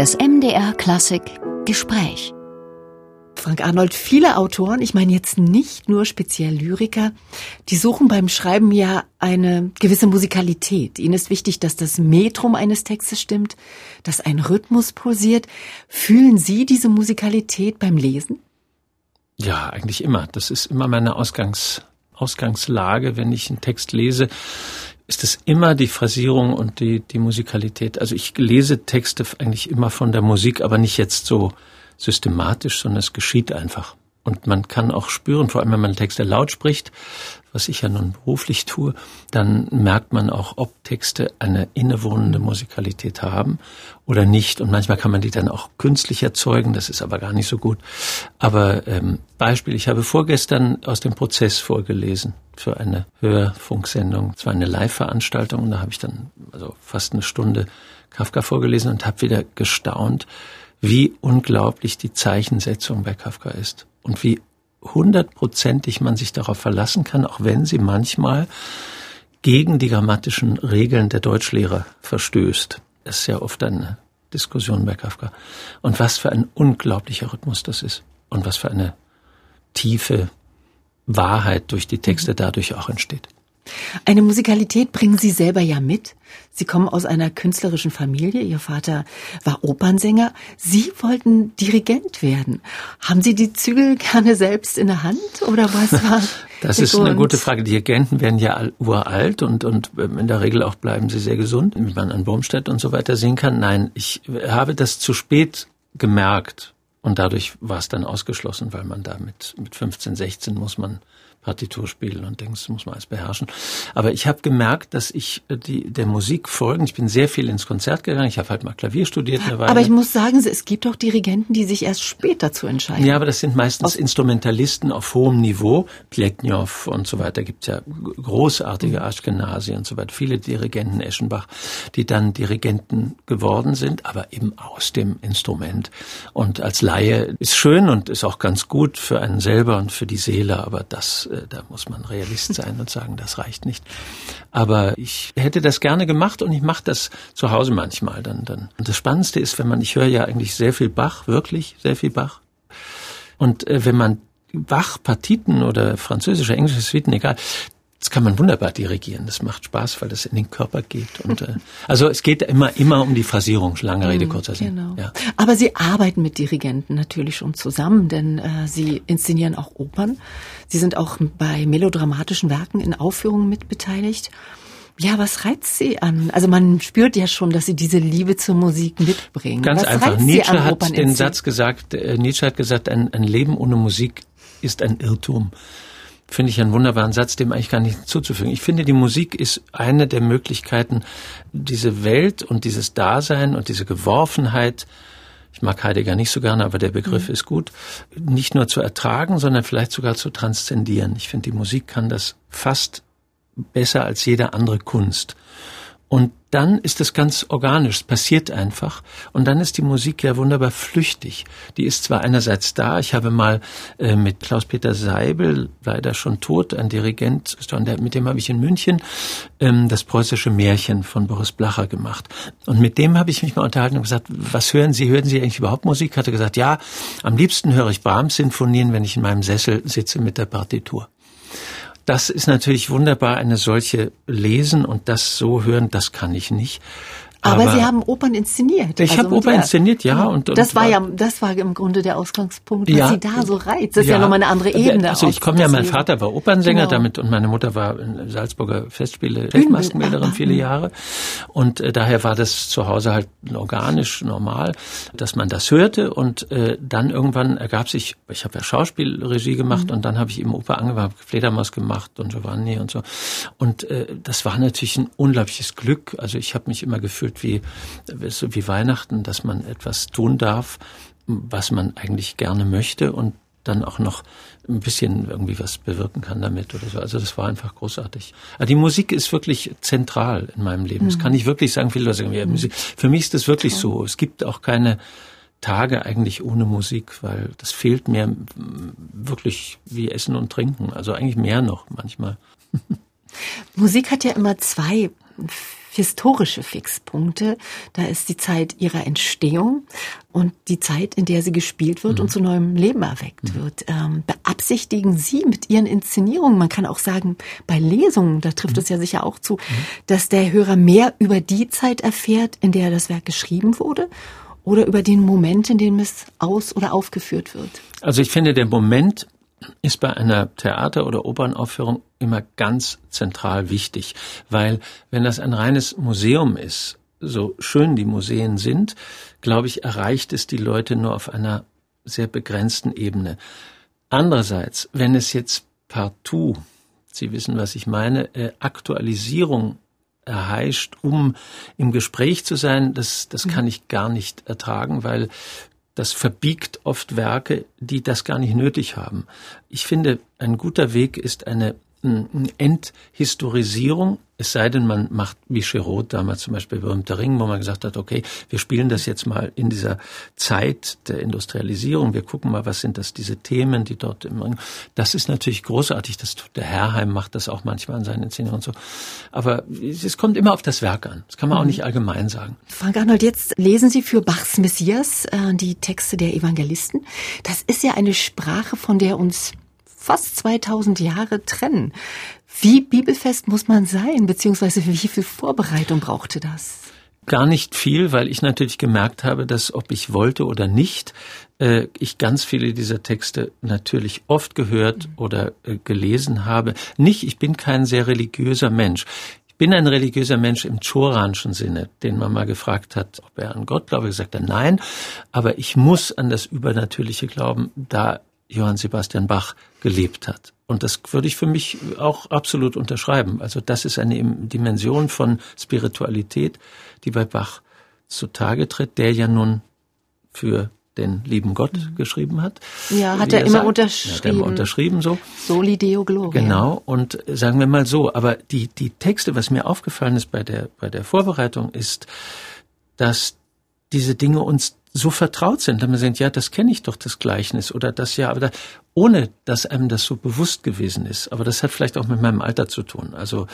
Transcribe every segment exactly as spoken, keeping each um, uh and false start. Das M D R-Klassik Gespräch. Frank Arnold, viele Autoren, ich meine jetzt nicht nur speziell Lyriker, die suchen beim Schreiben ja eine gewisse Musikalität. Ihnen ist wichtig, dass das Metrum eines Textes stimmt, dass ein Rhythmus pulsiert. Fühlen Sie diese Musikalität beim Lesen? Ja, eigentlich immer. Das ist immer meine Ausgangs- Ausgangslage, wenn ich einen Text lese. Ist es immer die Phrasierung und die, die Musikalität. Also ich lese Texte eigentlich immer von der Musik, aber nicht jetzt so systematisch, sondern es geschieht einfach. Und man kann auch spüren, vor allem wenn man Texte laut spricht, was ich ja nun beruflich tue, dann merkt man auch, ob Texte eine innewohnende Musikalität haben oder nicht. Und manchmal kann man die dann auch künstlich erzeugen, das ist aber gar nicht so gut. Aber ähm, Beispiel, ich habe vorgestern aus dem Prozess vorgelesen für eine Hörfunksendung. Es war eine Live-Veranstaltung und da habe ich dann also fast eine Stunde Kafka vorgelesen und habe wieder gestaunt, wie unglaublich die Zeichensetzung bei Kafka ist und wie hundertprozentig man sich darauf verlassen kann, auch wenn sie manchmal gegen die grammatischen Regeln der Deutschlehrer verstößt. Das ist ja oft eine Diskussion bei Kafka. Und was für ein unglaublicher Rhythmus das ist und was für eine tiefe Wahrheit durch die Texte dadurch auch entsteht. Eine Musikalität bringen Sie selber ja mit. Sie kommen aus einer künstlerischen Familie. Ihr Vater war Opernsänger. Sie wollten Dirigent werden. Haben Sie die Zügel gerne selbst in der Hand oder was war? Das ist eine gute Frage. Dirigenten werden ja uralt und, und in der Regel auch bleiben sie sehr gesund, wie man an Baumstedt und so weiter sehen kann. Nein, ich habe das zu spät gemerkt und dadurch war es dann ausgeschlossen, weil man da mit, mit fünfzehn, sechzehn muss man Partitur spielen und denkst, das muss man alles beherrschen. Aber ich habe gemerkt, dass ich die, der Musik folgen. Ich bin sehr viel ins Konzert gegangen. Ich habe halt mal Klavier studiert eine Weile. Aber ich muss sagen, es gibt auch Dirigenten, die sich erst später dazu entscheiden. Ja, aber das sind meistens auf Instrumentalisten auf hohem Niveau. Plétnjov und so weiter. Gibt es ja großartige Ashkenasi und so weiter. Viele Dirigenten, Eschenbach, die dann Dirigenten geworden sind, aber eben aus dem Instrument. Und als Laie ist schön und ist auch ganz gut für einen selber und für die Seele, aber das da muss man Realist sein und sagen, das reicht nicht. Aber ich hätte das gerne gemacht und ich mache das zu Hause manchmal dann, dann. Und das Spannendste ist, wenn man, ich höre ja eigentlich sehr viel Bach, wirklich sehr viel Bach. Und äh, wenn man Bach-Partiten oder französische, englische Suiten, egal, das kann man wunderbar dirigieren. Das macht Spaß, weil das in den Körper geht. Und äh, also es geht immer, immer um die Phrasierung. Lange Rede, kurzer Sinn. Genau. Ja. Aber Sie arbeiten mit Dirigenten natürlich schon zusammen, denn äh, Sie inszenieren auch Opern. Sie sind auch bei melodramatischen Werken in Aufführungen mitbeteiligt. Ja, was reizt Sie an? Also man spürt ja schon, dass Sie diese Liebe zur Musik mitbringen. Ganz was einfach. Nietzsche hat den Satz gesagt. Äh, Nietzsche hat gesagt, ein, ein Leben ohne Musik ist ein Irrtum. Finde ich einen wunderbaren Satz, dem eigentlich gar nichts hinzuzufügen. Ich finde, die Musik ist eine der Möglichkeiten, diese Welt und dieses Dasein und diese Geworfenheit, ich mag Heidegger nicht so gerne, aber der Begriff mhm. ist gut, nicht nur zu ertragen, sondern vielleicht sogar zu transzendieren. Ich finde, die Musik kann das fast besser als jede andere Kunst. Und dann ist es ganz organisch, es passiert einfach. Und dann ist die Musik ja wunderbar flüchtig. Die ist zwar einerseits da, ich habe mal äh, mit Klaus-Peter Seibel, leider schon tot, ein Dirigent, mit dem habe ich in München ähm, das preußische Märchen von Boris Blacher gemacht. Und mit dem habe ich mich mal unterhalten und gesagt, was hören Sie, hören Sie eigentlich überhaupt Musik? Hat er gesagt, ja, am liebsten höre ich Brahms-Sinfonien, wenn ich in meinem Sessel sitze mit der Partitur. Das ist natürlich wunderbar, eine solche lesen und das so hören, das kann ich nicht. Aber, aber Sie haben Opern inszeniert. Ich also habe Opern der, inszeniert, ja. Und, und das war ja, das war im Grunde der Ausgangspunkt, was ja, Sie da so reizt. Das ja, ist ja nochmal eine andere Ebene. Also ich komme ja, mein Vater war Opernsänger genau. damit und meine Mutter war in Salzburger Festspiele Feldmaskenbildnerin viele Jahre. Und äh, daher war das zu Hause halt organisch, normal, dass man das hörte und äh, dann irgendwann ergab sich, ich habe ja Schauspielregie gemacht mhm. und dann habe ich eben Oper angefangen, Fledermaus gemacht und Giovanni und so. Und äh, das war natürlich ein unglaubliches Glück. Also ich habe mich immer gefühlt wie, so wie Weihnachten, dass man etwas tun darf, was man eigentlich gerne möchte und dann auch noch ein bisschen irgendwie was bewirken kann damit oder so. Also das war einfach großartig. Aber die Musik ist wirklich zentral in meinem Leben. Mhm. Das kann ich wirklich sagen. Viele Leute sagen, ja, Musik. Für mich ist das wirklich okay. so. Es gibt auch keine Tage eigentlich ohne Musik, weil das fehlt mir wirklich wie Essen und Trinken. Also eigentlich mehr noch manchmal. Musik hat ja immer zwei historische Fixpunkte. Da ist die Zeit ihrer Entstehung und die Zeit, in der sie gespielt wird mhm. und zu neuem Leben erweckt mhm. wird. Ähm, beabsichtigen Sie mit Ihren Inszenierungen, man kann auch sagen, bei Lesungen, da trifft mhm. es ja sicher auch zu, mhm. dass der Hörer mehr über die Zeit erfährt, in der das Werk geschrieben wurde, oder über den Moment, in dem es aus- oder aufgeführt wird? Also ich finde, der Moment ist bei einer Theater- oder Opernaufführung immer ganz zentral wichtig, weil wenn das ein reines Museum ist, so schön die Museen sind, glaube ich, erreicht es die Leute nur auf einer sehr begrenzten Ebene. Andererseits, wenn es jetzt partout, Sie wissen, was ich meine, äh, Aktualisierung erheischt, um im Gespräch zu sein, das, das kann ich gar nicht ertragen, weil das verbiegt oft Werke, die das gar nicht nötig haben. Ich finde, ein guter Weg ist eine Enthistorisierung, es sei denn, man macht wie Scherot damals zum Beispiel berühmter Ring, wo man gesagt hat, okay, wir spielen das jetzt mal in dieser Zeit der Industrialisierung, wir gucken mal, was sind das, diese Themen, die dort im Ring, das ist natürlich großartig, das tut der Herrheim, macht das auch manchmal an seinen Inszenierungen und so, aber es kommt immer auf das Werk an, das kann man mhm. auch nicht allgemein sagen. Frank Arnold, jetzt lesen Sie für Bachs Messias äh, die Texte der Evangelisten, das ist ja eine Sprache, von der uns fast zweitausend Jahre trennen. Wie bibelfest muss man sein, beziehungsweise wie viel Vorbereitung brauchte das? Gar nicht viel, weil ich natürlich gemerkt habe, dass, ob ich wollte oder nicht, äh, ich ganz viele dieser Texte natürlich oft gehört mhm. oder äh, gelesen habe. Nicht, ich bin kein sehr religiöser Mensch. Ich bin ein religiöser Mensch im Choranschen Sinne, den man mal gefragt hat, ob er an Gott glaube, gesagt hat, nein. Aber ich muss an das Übernatürliche glauben, da Johann Sebastian Bach gelebt hat. Und das würde ich für mich auch absolut unterschreiben. Also das ist eine Dimension von Spiritualität, die bei Bach zutage tritt, der ja nun für den lieben Gott mhm. geschrieben hat. Ja, hat er, er immer sagt. unterschrieben. Hat er immer unterschrieben, so. Soli Deo Gloria. Genau, und sagen wir mal so. Aber die, die Texte, was mir aufgefallen ist bei der, bei der Vorbereitung, ist, dass diese Dinge uns so vertraut sind, dass man sagt, ja, das kenne ich doch, das Gleichnis oder das ja, aber da, ohne dass einem das so bewusst gewesen ist. Aber das hat vielleicht auch mit meinem Alter zu tun. Also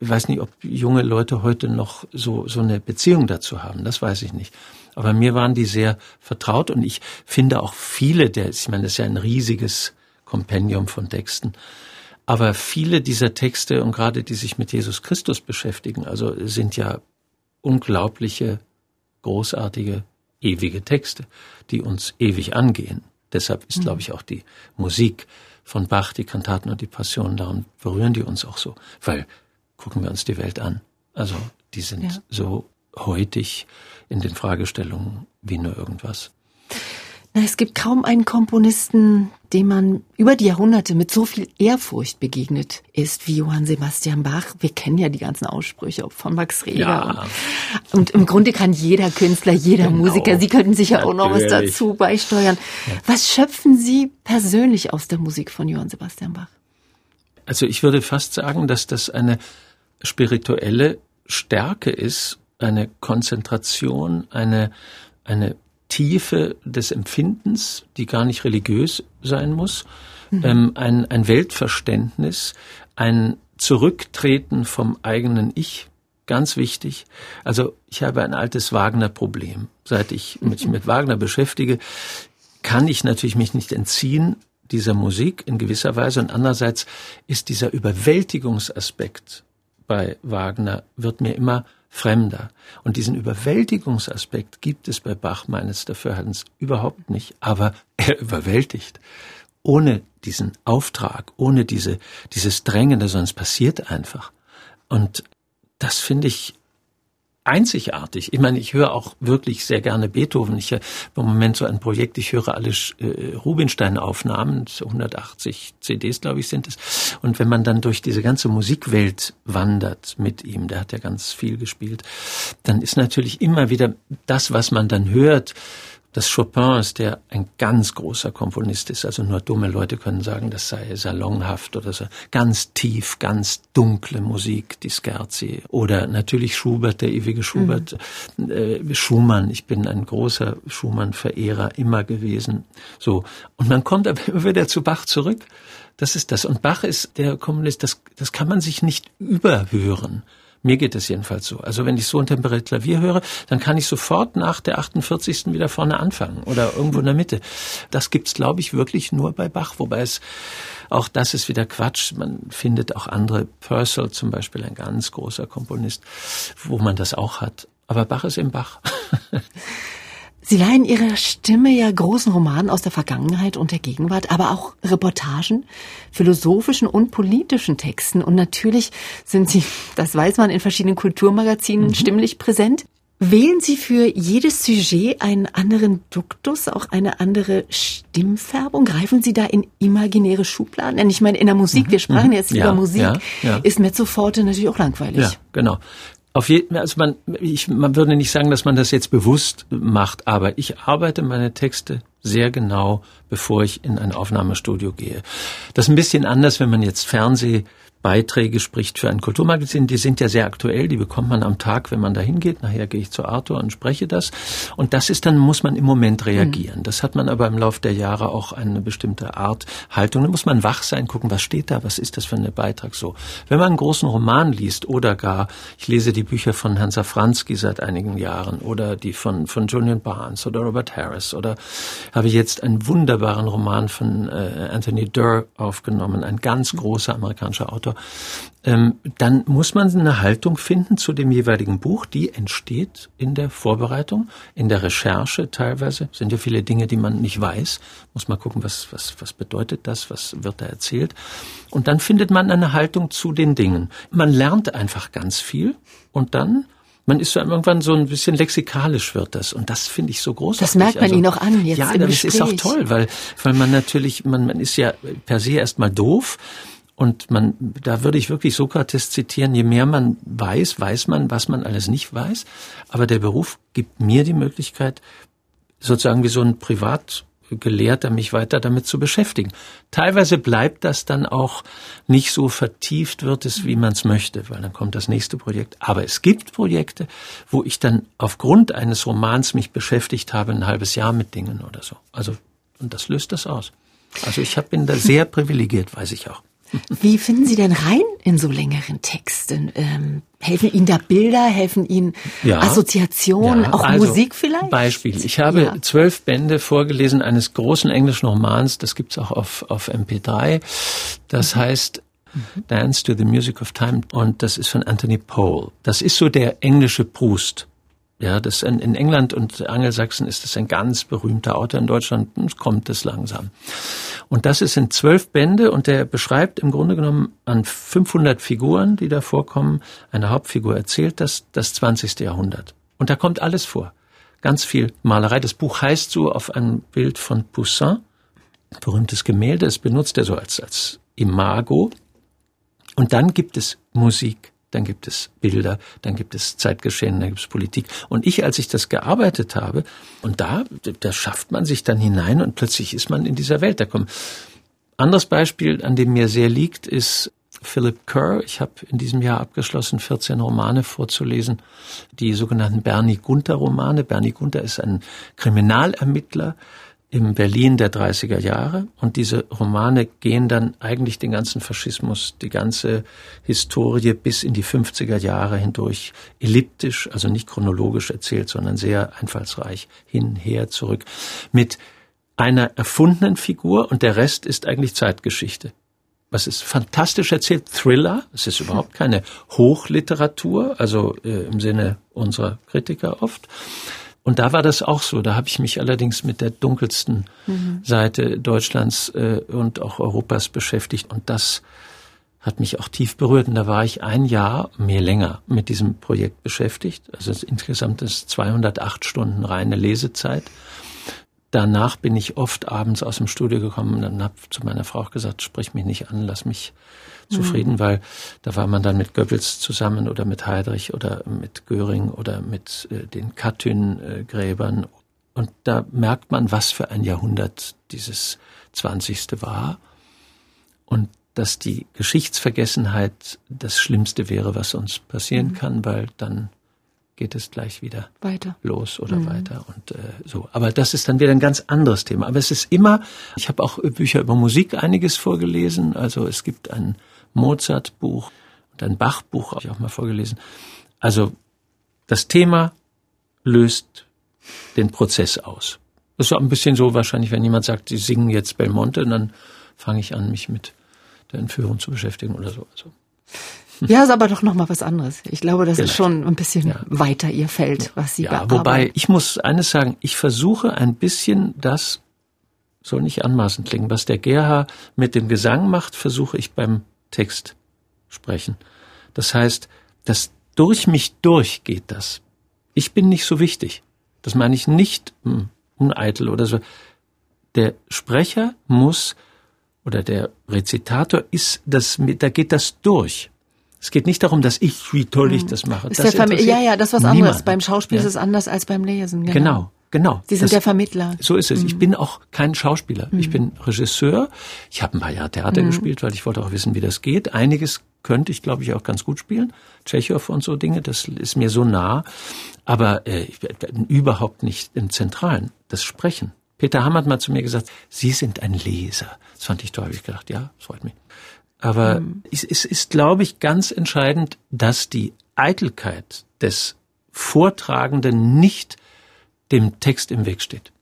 ich weiß nicht, ob junge Leute heute noch so so eine Beziehung dazu haben, das weiß ich nicht. Aber mir waren die sehr vertraut und ich finde auch viele der, ich meine, das ist ja ein riesiges Kompendium von Texten, aber viele dieser Texte und gerade die sich mit Jesus Christus beschäftigen, also sind ja unglaubliche, großartige, ewige Texte, die uns ewig angehen. Deshalb ist, glaube ich, auch die Musik von Bach, die Kantaten und die Passionen, daran berühren die uns auch so. Weil, gucken wir uns die Welt an. Also, die sind ja so heutig in den Fragestellungen wie nur irgendwas. Na, es gibt kaum einen Komponisten, dem man über die Jahrhunderte mit so viel Ehrfurcht begegnet ist wie Johann Sebastian Bach. Wir kennen ja die ganzen Aussprüche von Max Reger. Ja. Und, und im Grunde kann jeder Künstler, jeder genau. Musiker, Sie könnten sicher Natürlich. auch noch was dazu beisteuern. Ja. Was schöpfen Sie persönlich aus der Musik von Johann Sebastian Bach? Also ich würde fast sagen, dass das eine spirituelle Stärke ist, eine Konzentration, eine, eine Tiefe des Empfindens, die gar nicht religiös sein muss, mhm. ähm, ein, ein Weltverständnis, ein Zurücktreten vom eigenen Ich, ganz wichtig. Also ich habe ein altes Wagner-Problem. Seit ich mich mit Wagner beschäftige, kann ich natürlich mich nicht entziehen dieser Musik in gewisser Weise. Und andererseits ist dieser Überwältigungsaspekt bei Wagner, wird mir immer fremder. Und diesen Überwältigungsaspekt gibt es bei Bach meines Dafürhaltens überhaupt nicht. Aber er überwältigt. Ohne diesen Auftrag, ohne diese, dieses Drängende, sondern es passiert einfach. Und das finde ich einzigartig. Ich meine, ich höre auch wirklich sehr gerne Beethoven. Ich habe im Moment so ein Projekt, ich höre alle äh, Rubinstein-Aufnahmen, so hundertachtzig C Ds, glaube ich, sind es. Und wenn man dann durch diese ganze Musikwelt wandert mit ihm, der hat ja ganz viel gespielt, dann ist natürlich immer wieder das, was man dann hört, dass Chopin ist, der ein ganz großer Komponist ist. Also nur dumme Leute können sagen, das sei salonhaft oder so. Ganz tief, ganz dunkle Musik, die Scherzi. Oder natürlich Schubert, der ewige Schubert. Mhm. Äh, Schumann, ich bin ein großer Schumann-Verehrer immer gewesen. So. Und man kommt aber immer wieder zu Bach zurück. Das ist das. Und Bach ist der Komponist, das, das kann man sich nicht überhören. Mir geht es jedenfalls so. Also wenn ich so ein temperiertes Klavier höre, dann kann ich sofort nach der achtundvierzigsten wieder vorne anfangen oder irgendwo in der Mitte. Das gibt's, glaube ich, wirklich nur bei Bach, wobei es auch das ist wieder Quatsch. Man findet auch andere, Purcell zum Beispiel, ein ganz großer Komponist, wo man das auch hat. Aber Bach ist eben Bach. Sie leihen Ihrer Stimme ja großen Romanen aus der Vergangenheit und der Gegenwart, aber auch Reportagen, philosophischen und politischen Texten. Und natürlich sind Sie, das weiß man, in verschiedenen Kulturmagazinen mhm. stimmlich präsent. Wählen Sie für jedes Sujet einen anderen Duktus, auch eine andere Stimmfärbung? Greifen Sie da in imaginäre Schubladen? Denn ich meine, in der Musik, mhm. wir sprachen jetzt ja, über Musik, ja, ja. ist Mezzoforte natürlich auch langweilig. Ja, genau. Auf jeden, also man, ich, man würde nicht sagen, dass man das jetzt bewusst macht, aber ich arbeite meine Texte sehr genau, bevor ich in ein Aufnahmestudio gehe. Das ist ein bisschen anders, wenn man jetzt Fernsehbeiträge spricht für ein Kulturmagazin. Die sind ja sehr aktuell, die bekommt man am Tag, wenn man da hingeht. Nachher gehe ich zu Arthur und spreche das. Und das ist dann, muss man im Moment reagieren. Das hat man aber im Laufe der Jahre auch eine bestimmte Art Haltung. Da muss man wach sein, gucken, was steht da, was ist das für ein Beitrag so. Wenn man einen großen Roman liest oder gar, ich lese die Bücher von Hansa Franski seit einigen Jahren oder die von, von Julian Barnes oder Robert Harris oder habe ich jetzt einen wunderbaren Roman von äh, Anthony Doerr aufgenommen, ein ganz großer amerikanischer Autor. Ähm, dann muss man eine Haltung finden zu dem jeweiligen Buch, die entsteht in der Vorbereitung, in der Recherche teilweise. Sind ja viele Dinge, die man nicht weiß. Muss mal gucken, was, was, was bedeutet das, was wird da erzählt. Und dann findet man eine Haltung zu den Dingen. Man lernt einfach ganz viel und dann... Man ist so irgendwann so ein bisschen lexikalisch wird das. Und das finde ich so großartig. Das merkt man also, Ihnen auch an jetzt ja, im Gespräch. Ja, das ist auch toll, weil, weil man natürlich, man, man ist ja per se erstmal doof. Und man, da würde ich wirklich Sokrates zitieren, je mehr man weiß, weiß man, was man alles nicht weiß. Aber der Beruf gibt mir die Möglichkeit, sozusagen wie so ein Privat- Gelehrter, mich weiter damit zu beschäftigen. Teilweise bleibt das dann auch nicht so vertieft wird es, wie man es möchte, weil dann kommt das nächste Projekt. Aber es gibt Projekte, wo ich dann aufgrund eines Romans mich beschäftigt habe, ein halbes Jahr mit Dingen oder so. Also, und das löst das aus. Also ich bin da sehr privilegiert, weiß ich auch. Wie finden Sie denn rein in so längeren Texten? Ähm, helfen Ihnen da Bilder, helfen Ihnen ja, Assoziationen, ja, auch also Musik vielleicht? Beispiel. Ich habe ja. zwölf Bände vorgelesen eines großen englischen Romans, das gibt's auch auf, auf M P drei. Das mhm. heißt mhm. Dance to the Music of Time und das ist von Anthony Powell. Das ist so der englische Proust. Ja, das in, in England und Angelsachsen ist das ein ganz berühmter Autor. In Deutschland kommt es langsam. Und das ist in zwölf Bände und der beschreibt im Grunde genommen an fünfhundert Figuren, die da vorkommen, eine Hauptfigur erzählt das, das zwanzigste Jahrhundert. Und da kommt alles vor. Ganz viel Malerei. Das Buch heißt so auf einem Bild von Poussin, berühmtes Gemälde. Das benutzt er so als, als Imago. Und dann gibt es Musik. Dann gibt es Bilder, dann gibt es Zeitgeschehen, dann gibt es Politik. Und ich, als ich das gearbeitet habe, und da, da schafft man sich dann hinein und plötzlich ist man in dieser Welt. Da kommt. Anderes Beispiel, an dem mir sehr liegt, ist Philip Kerr. Ich habe in diesem Jahr abgeschlossen, vierzehn Romane vorzulesen, die sogenannten Bernie Gunther Romane. Bernie Gunther ist ein Kriminalermittler im Berlin der dreißiger Jahre. Und diese Romane gehen dann eigentlich den ganzen Faschismus, die ganze Historie bis in die fünfziger Jahre hindurch elliptisch, also nicht chronologisch erzählt, sondern sehr einfallsreich hin, her, zurück. Mit einer erfundenen Figur und der Rest ist eigentlich Zeitgeschichte. Was ist fantastisch erzählt? Thriller. Es ist überhaupt keine Hochliteratur, also äh, im Sinne unserer Kritiker oft. Und da war das auch so. Da habe ich mich allerdings mit der dunkelsten mhm. Seite Deutschlands äh, und auch Europas beschäftigt. Und das hat mich auch tief berührt. Und da war ich ein Jahr, mehr länger, mit diesem Projekt beschäftigt. Also insgesamt ist zweihundertacht Stunden reine Lesezeit. Danach bin ich oft abends aus dem Studio gekommen und dann habe zu meiner Frau auch gesagt, sprich mich nicht an, lass mich zufrieden, mhm. weil da war man dann mit Goebbels zusammen oder mit Heidrich oder mit Göring oder mit äh, den Katyn-Gräbern. Und da merkt man, was für ein Jahrhundert dieses zwanzigste war und dass die Geschichtsvergessenheit das Schlimmste wäre, was uns passieren mhm. kann, weil dann geht es gleich wieder weiter. los oder mhm. weiter und äh, so. Aber das ist dann wieder ein ganz anderes Thema. Aber es ist immer, ich habe auch Bücher über Musik einiges vorgelesen. Also es gibt ein Mozart-Buch, und ein Bach-Buch habe ich auch mal vorgelesen. Also das Thema löst den Prozess aus. Das ist auch ein bisschen so wahrscheinlich, wenn jemand sagt, Sie singen jetzt Belmonte, und dann fange ich an, mich mit der Entführung zu beschäftigen oder so. Also. Ja, ist aber doch nochmal was anderes. Ich glaube, das Vielleicht. ist schon ein bisschen ja. weiter Ihr Feld, was Sie ja, bearbeiten. Wobei, ich muss eines sagen, ich versuche ein bisschen das, soll nicht anmaßend klingen, was der Gerhard mit dem Gesang macht, versuche ich beim Text sprechen. Das heißt, das durch mich durch geht das. Ich bin nicht so wichtig. Das meine ich nicht uneitel oder so. Der Sprecher muss, oder der Rezitator ist, das, da geht das durch. Es geht nicht darum, dass ich, wie toll ich das mache. Ist das der Vermi- ja, ja, das ist was anderes. Niemand. Beim Schauspiel ja. ist es anders als beim Lesen. Genau, genau. genau. Sie sind das, der Vermittler. So ist es. Mhm. Ich bin auch kein Schauspieler. Mhm. Ich bin Regisseur. Ich habe ein paar Jahre Theater mhm. gespielt, weil ich wollte auch wissen, wie das geht. Einiges könnte ich, glaube ich, auch ganz gut spielen. Tschechow und so Dinge, das ist mir so nah. Aber äh, ich, überhaupt nicht im Zentralen. Das Sprechen. Peter Hamm hat mal zu mir gesagt, Sie sind ein Leser. Das fand ich toll. Habe ich gedacht, ja, das freut mich. Aber es ist, glaube ich, ganz entscheidend, dass die Eitelkeit des Vortragenden nicht dem Text im Weg steht.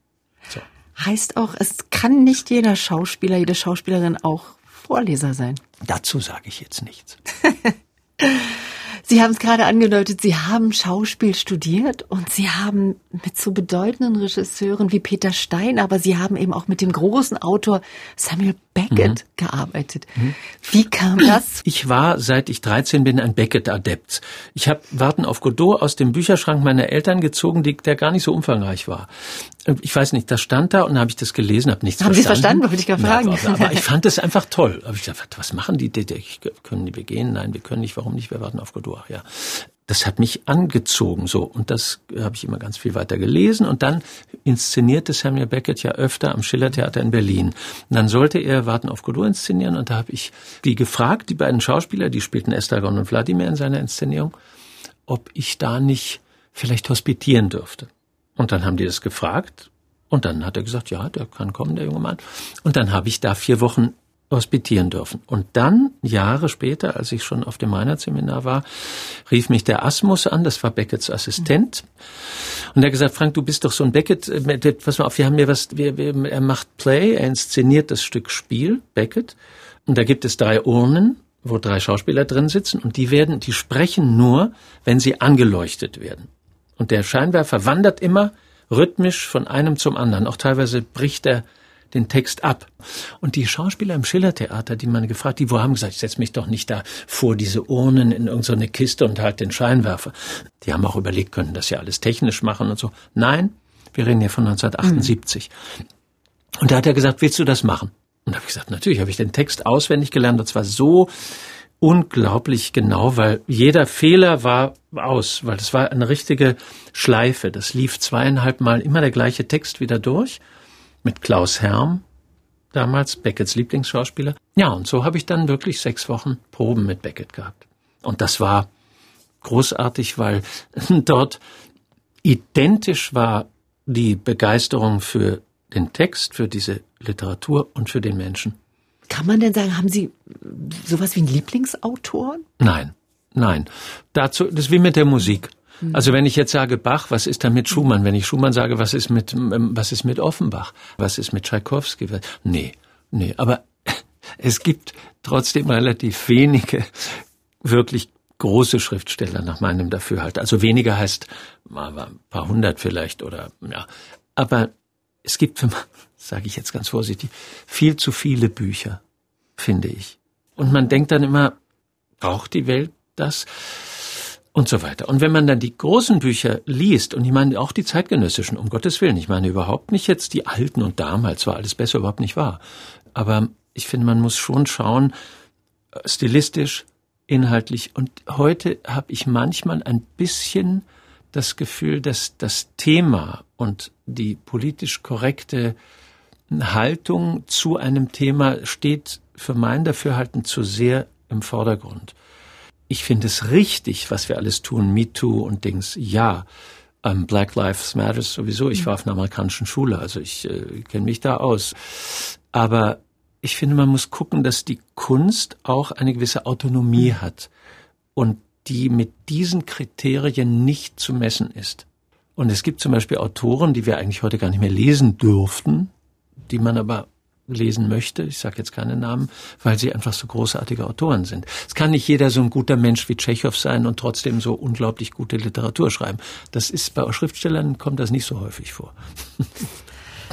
So. Heißt auch, es kann nicht jeder Schauspieler, jede Schauspielerin auch Vorleser sein. Dazu sage ich jetzt nichts. Sie haben es gerade angedeutet, Sie haben Schauspiel studiert und Sie haben mit so bedeutenden Regisseuren wie Peter Stein, aber Sie haben eben auch mit dem großen Autor Samuel Beckett mhm. gearbeitet. Mhm. Wie kam das? Ich war, seit ich dreizehn bin, ein Beckett-Adept. Ich habe Warten auf Godot aus dem Bücherschrank meiner Eltern gezogen, die, der gar nicht so umfangreich war. Ich weiß nicht, das stand da und dann habe ich das gelesen, habe nichts haben verstanden. Haben Sie es verstanden, wollte ich gar fragen. Ja, aber ich fand es einfach toll. Habe ich gedacht, was machen die? Können die begehen? Nein, wir können nicht. Warum nicht? Wir warten auf Godot. Ja, das hat mich angezogen so und das habe ich immer ganz viel weiter gelesen und dann inszenierte Samuel Beckett ja öfter am Schillertheater in Berlin. Und dann sollte er Warten auf Godot inszenieren und da habe ich die gefragt, die beiden Schauspieler, die spielten Estragon und Wladimir in seiner Inszenierung, ob ich da nicht vielleicht hospitieren dürfte. Und dann haben die das gefragt und dann hat er gesagt, ja, der kann kommen, der junge Mann. Und dann habe ich da vier Wochen hospitieren dürfen. Und dann, Jahre später, als ich schon auf dem Meinert-Seminar war, rief mich der Asmus an, das war Becketts Assistent. Und er hat gesagt, Frank, du bist doch so ein Beckett, pass mal auf, wir haben hier was, wir, wir, er macht Play, er inszeniert das Stück Spiel, Beckett. Und da gibt es drei Urnen, wo drei Schauspieler drin sitzen und die werden, die sprechen nur, wenn sie angeleuchtet werden. Und der Scheinwerfer wandert immer rhythmisch von einem zum anderen. Auch teilweise bricht er den Text ab. Und die Schauspieler im Schillertheater, die man gefragt, die wo haben gesagt, ich setze mich doch nicht da vor diese Urnen in irgendeine Kiste und halt den Scheinwerfer. Die haben auch überlegt, können das ja alles technisch machen und so. Nein, wir reden hier von neunzehnhundertachtundsiebzig. Mhm. Und da hat er gesagt, willst du das machen? Und da habe ich gesagt, natürlich, habe ich den Text auswendig gelernt und zwar so unglaublich genau, weil jeder Fehler war aus, weil das war eine richtige Schleife. Das lief zweieinhalb Mal immer der gleiche Text wieder durch. Mit Klaus Herm, damals Becketts Lieblingsschauspieler. Ja, und so habe ich dann wirklich sechs Wochen Proben mit Beckett gehabt. Und das war großartig, weil dort identisch war die Begeisterung für den Text, für diese Literatur und für den Menschen. Kann man denn sagen, haben Sie sowas wie einen Lieblingsautor? Nein, nein. Dazu, das ist wie mit der Musik. Also wenn ich jetzt sage Bach, was ist dann mit Schumann? Wenn ich Schumann sage, was ist mit was ist mit Offenbach? Was ist mit Tschaikowski? Nee, nee. Aber es gibt trotzdem relativ wenige wirklich große Schriftsteller nach meinem Dafürhalten. Also weniger heißt ein paar hundert vielleicht oder ja. Aber es gibt, sage ich jetzt ganz vorsichtig, viel zu viele Bücher, finde ich. Und man denkt dann immer, braucht die Welt das? Und so weiter. Und wenn man dann die großen Bücher liest, und ich meine auch die zeitgenössischen, um Gottes Willen, ich meine überhaupt nicht jetzt die alten und damals war alles besser, überhaupt nicht wahr. Aber ich finde, man muss schon schauen, stilistisch, inhaltlich. Und heute habe ich manchmal ein bisschen das Gefühl, dass das Thema und die politisch korrekte Haltung zu einem Thema steht für mein Dafürhalten zu sehr im Vordergrund. Ich finde es richtig, was wir alles tun, MeToo und Dings, ja, um, Black Lives Matter sowieso, ich war auf einer amerikanischen Schule, also ich äh, kenne mich da aus, aber ich finde, man muss gucken, dass die Kunst auch eine gewisse Autonomie hat und die mit diesen Kriterien nicht zu messen ist. Und es gibt zum Beispiel Autoren, die wir eigentlich heute gar nicht mehr lesen dürften, die man aber lesen möchte, ich sage jetzt keine Namen, weil sie einfach so großartige Autoren sind. Es kann nicht jeder so ein guter Mensch wie Tschechow sein und trotzdem so unglaublich gute Literatur schreiben. Das ist bei Schriftstellern, kommt das nicht so häufig vor.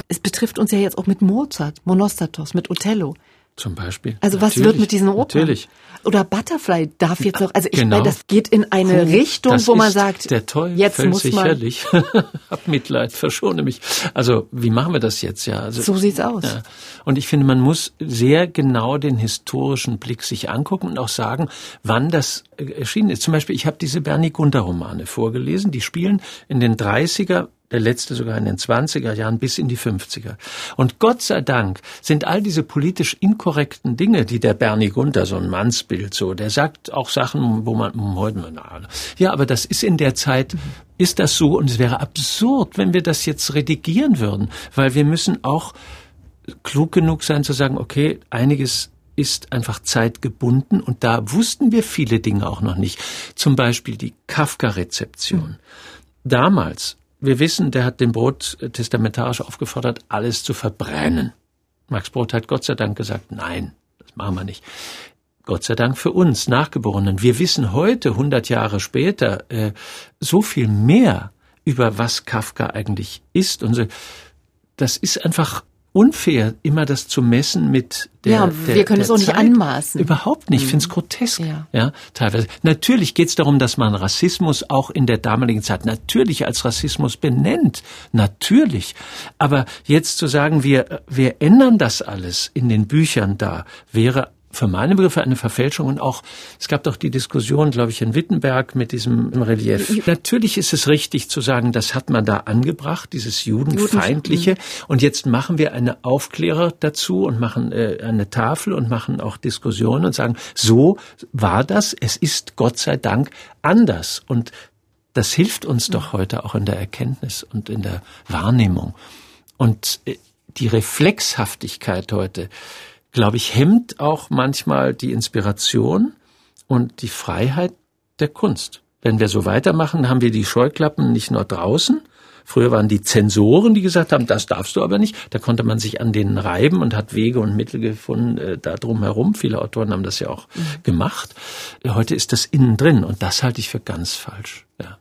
Es betrifft uns ja jetzt auch mit Mozart, Monostatos, mit Othello. Zum Beispiel. Also was wird mit diesen Opern? Natürlich. Oder Butterfly darf jetzt noch, also ich genau. meine, das geht in eine Puh, Richtung, wo man sagt, der Teufel, jetzt muss sicherlich. man. Hab Mitleid, verschone mich. Also wie machen wir das jetzt? Ja, also, so sieht's aus. Ja. Und ich finde, man muss sehr genau den historischen Blick sich angucken und auch sagen, wann das erschienen ist. Zum Beispiel, ich habe diese Bernie Gunther Romane vorgelesen, die spielen in den dreißiger, der letzte sogar in den zwanziger Jahren bis in die fünfziger. Und Gott sei Dank sind all diese politisch inkorrekten Dinge, die der Bernie Gunther, so ein Mannsbild, so, der sagt auch Sachen, wo man, heute mal, ja, aber das ist in der Zeit, ist das so, und es wäre absurd, wenn wir das jetzt redigieren würden, weil wir müssen auch klug genug sein zu sagen, okay, einiges ist einfach zeitgebunden und da wussten wir viele Dinge auch noch nicht. Zum Beispiel die Kafka-Rezeption. Damals, wir wissen, der hat den Brod testamentarisch aufgefordert, alles zu verbrennen. Max Brod hat Gott sei Dank gesagt, nein, das machen wir nicht. Gott sei Dank für uns Nachgeborenen. Wir wissen heute, hundert Jahre später, äh, so viel mehr über was Kafka eigentlich ist. Und so. Das ist einfach unfair, immer das zu messen mit der Ja, wir der, können der es auch Zeit. nicht anmaßen. Überhaupt nicht, ich finde es grotesk. Ja. ja, teilweise. Natürlich geht es darum, dass man Rassismus auch in der damaligen Zeit natürlich als Rassismus benennt. Natürlich. Aber jetzt zu sagen, wir, wir ändern das alles in den Büchern da, wäre für meine Begriffe eine Verfälschung. Und auch, es gab doch die Diskussion, glaube ich, in Wittenberg mit diesem Relief. Natürlich ist es richtig zu sagen, das hat man da angebracht, dieses Judenfeindliche. Und jetzt machen wir eine Aufklärer dazu und machen äh, eine Tafel und machen auch Diskussionen und sagen, so war das, es ist Gott sei Dank anders. Und das hilft uns doch heute auch in der Erkenntnis und in der Wahrnehmung. Und äh, die Reflexhaftigkeit heute, glaube ich, hemmt auch manchmal die Inspiration und die Freiheit der Kunst. Wenn wir so weitermachen, haben wir die Scheuklappen nicht nur draußen. Früher waren die Zensoren, die gesagt haben, das darfst du aber nicht. Da konnte man sich an denen reiben und hat Wege und Mittel gefunden, äh, da drumherum. Viele Autoren haben das ja auch mhm. gemacht. Heute ist das innen drin und das halte ich für ganz falsch. Ja.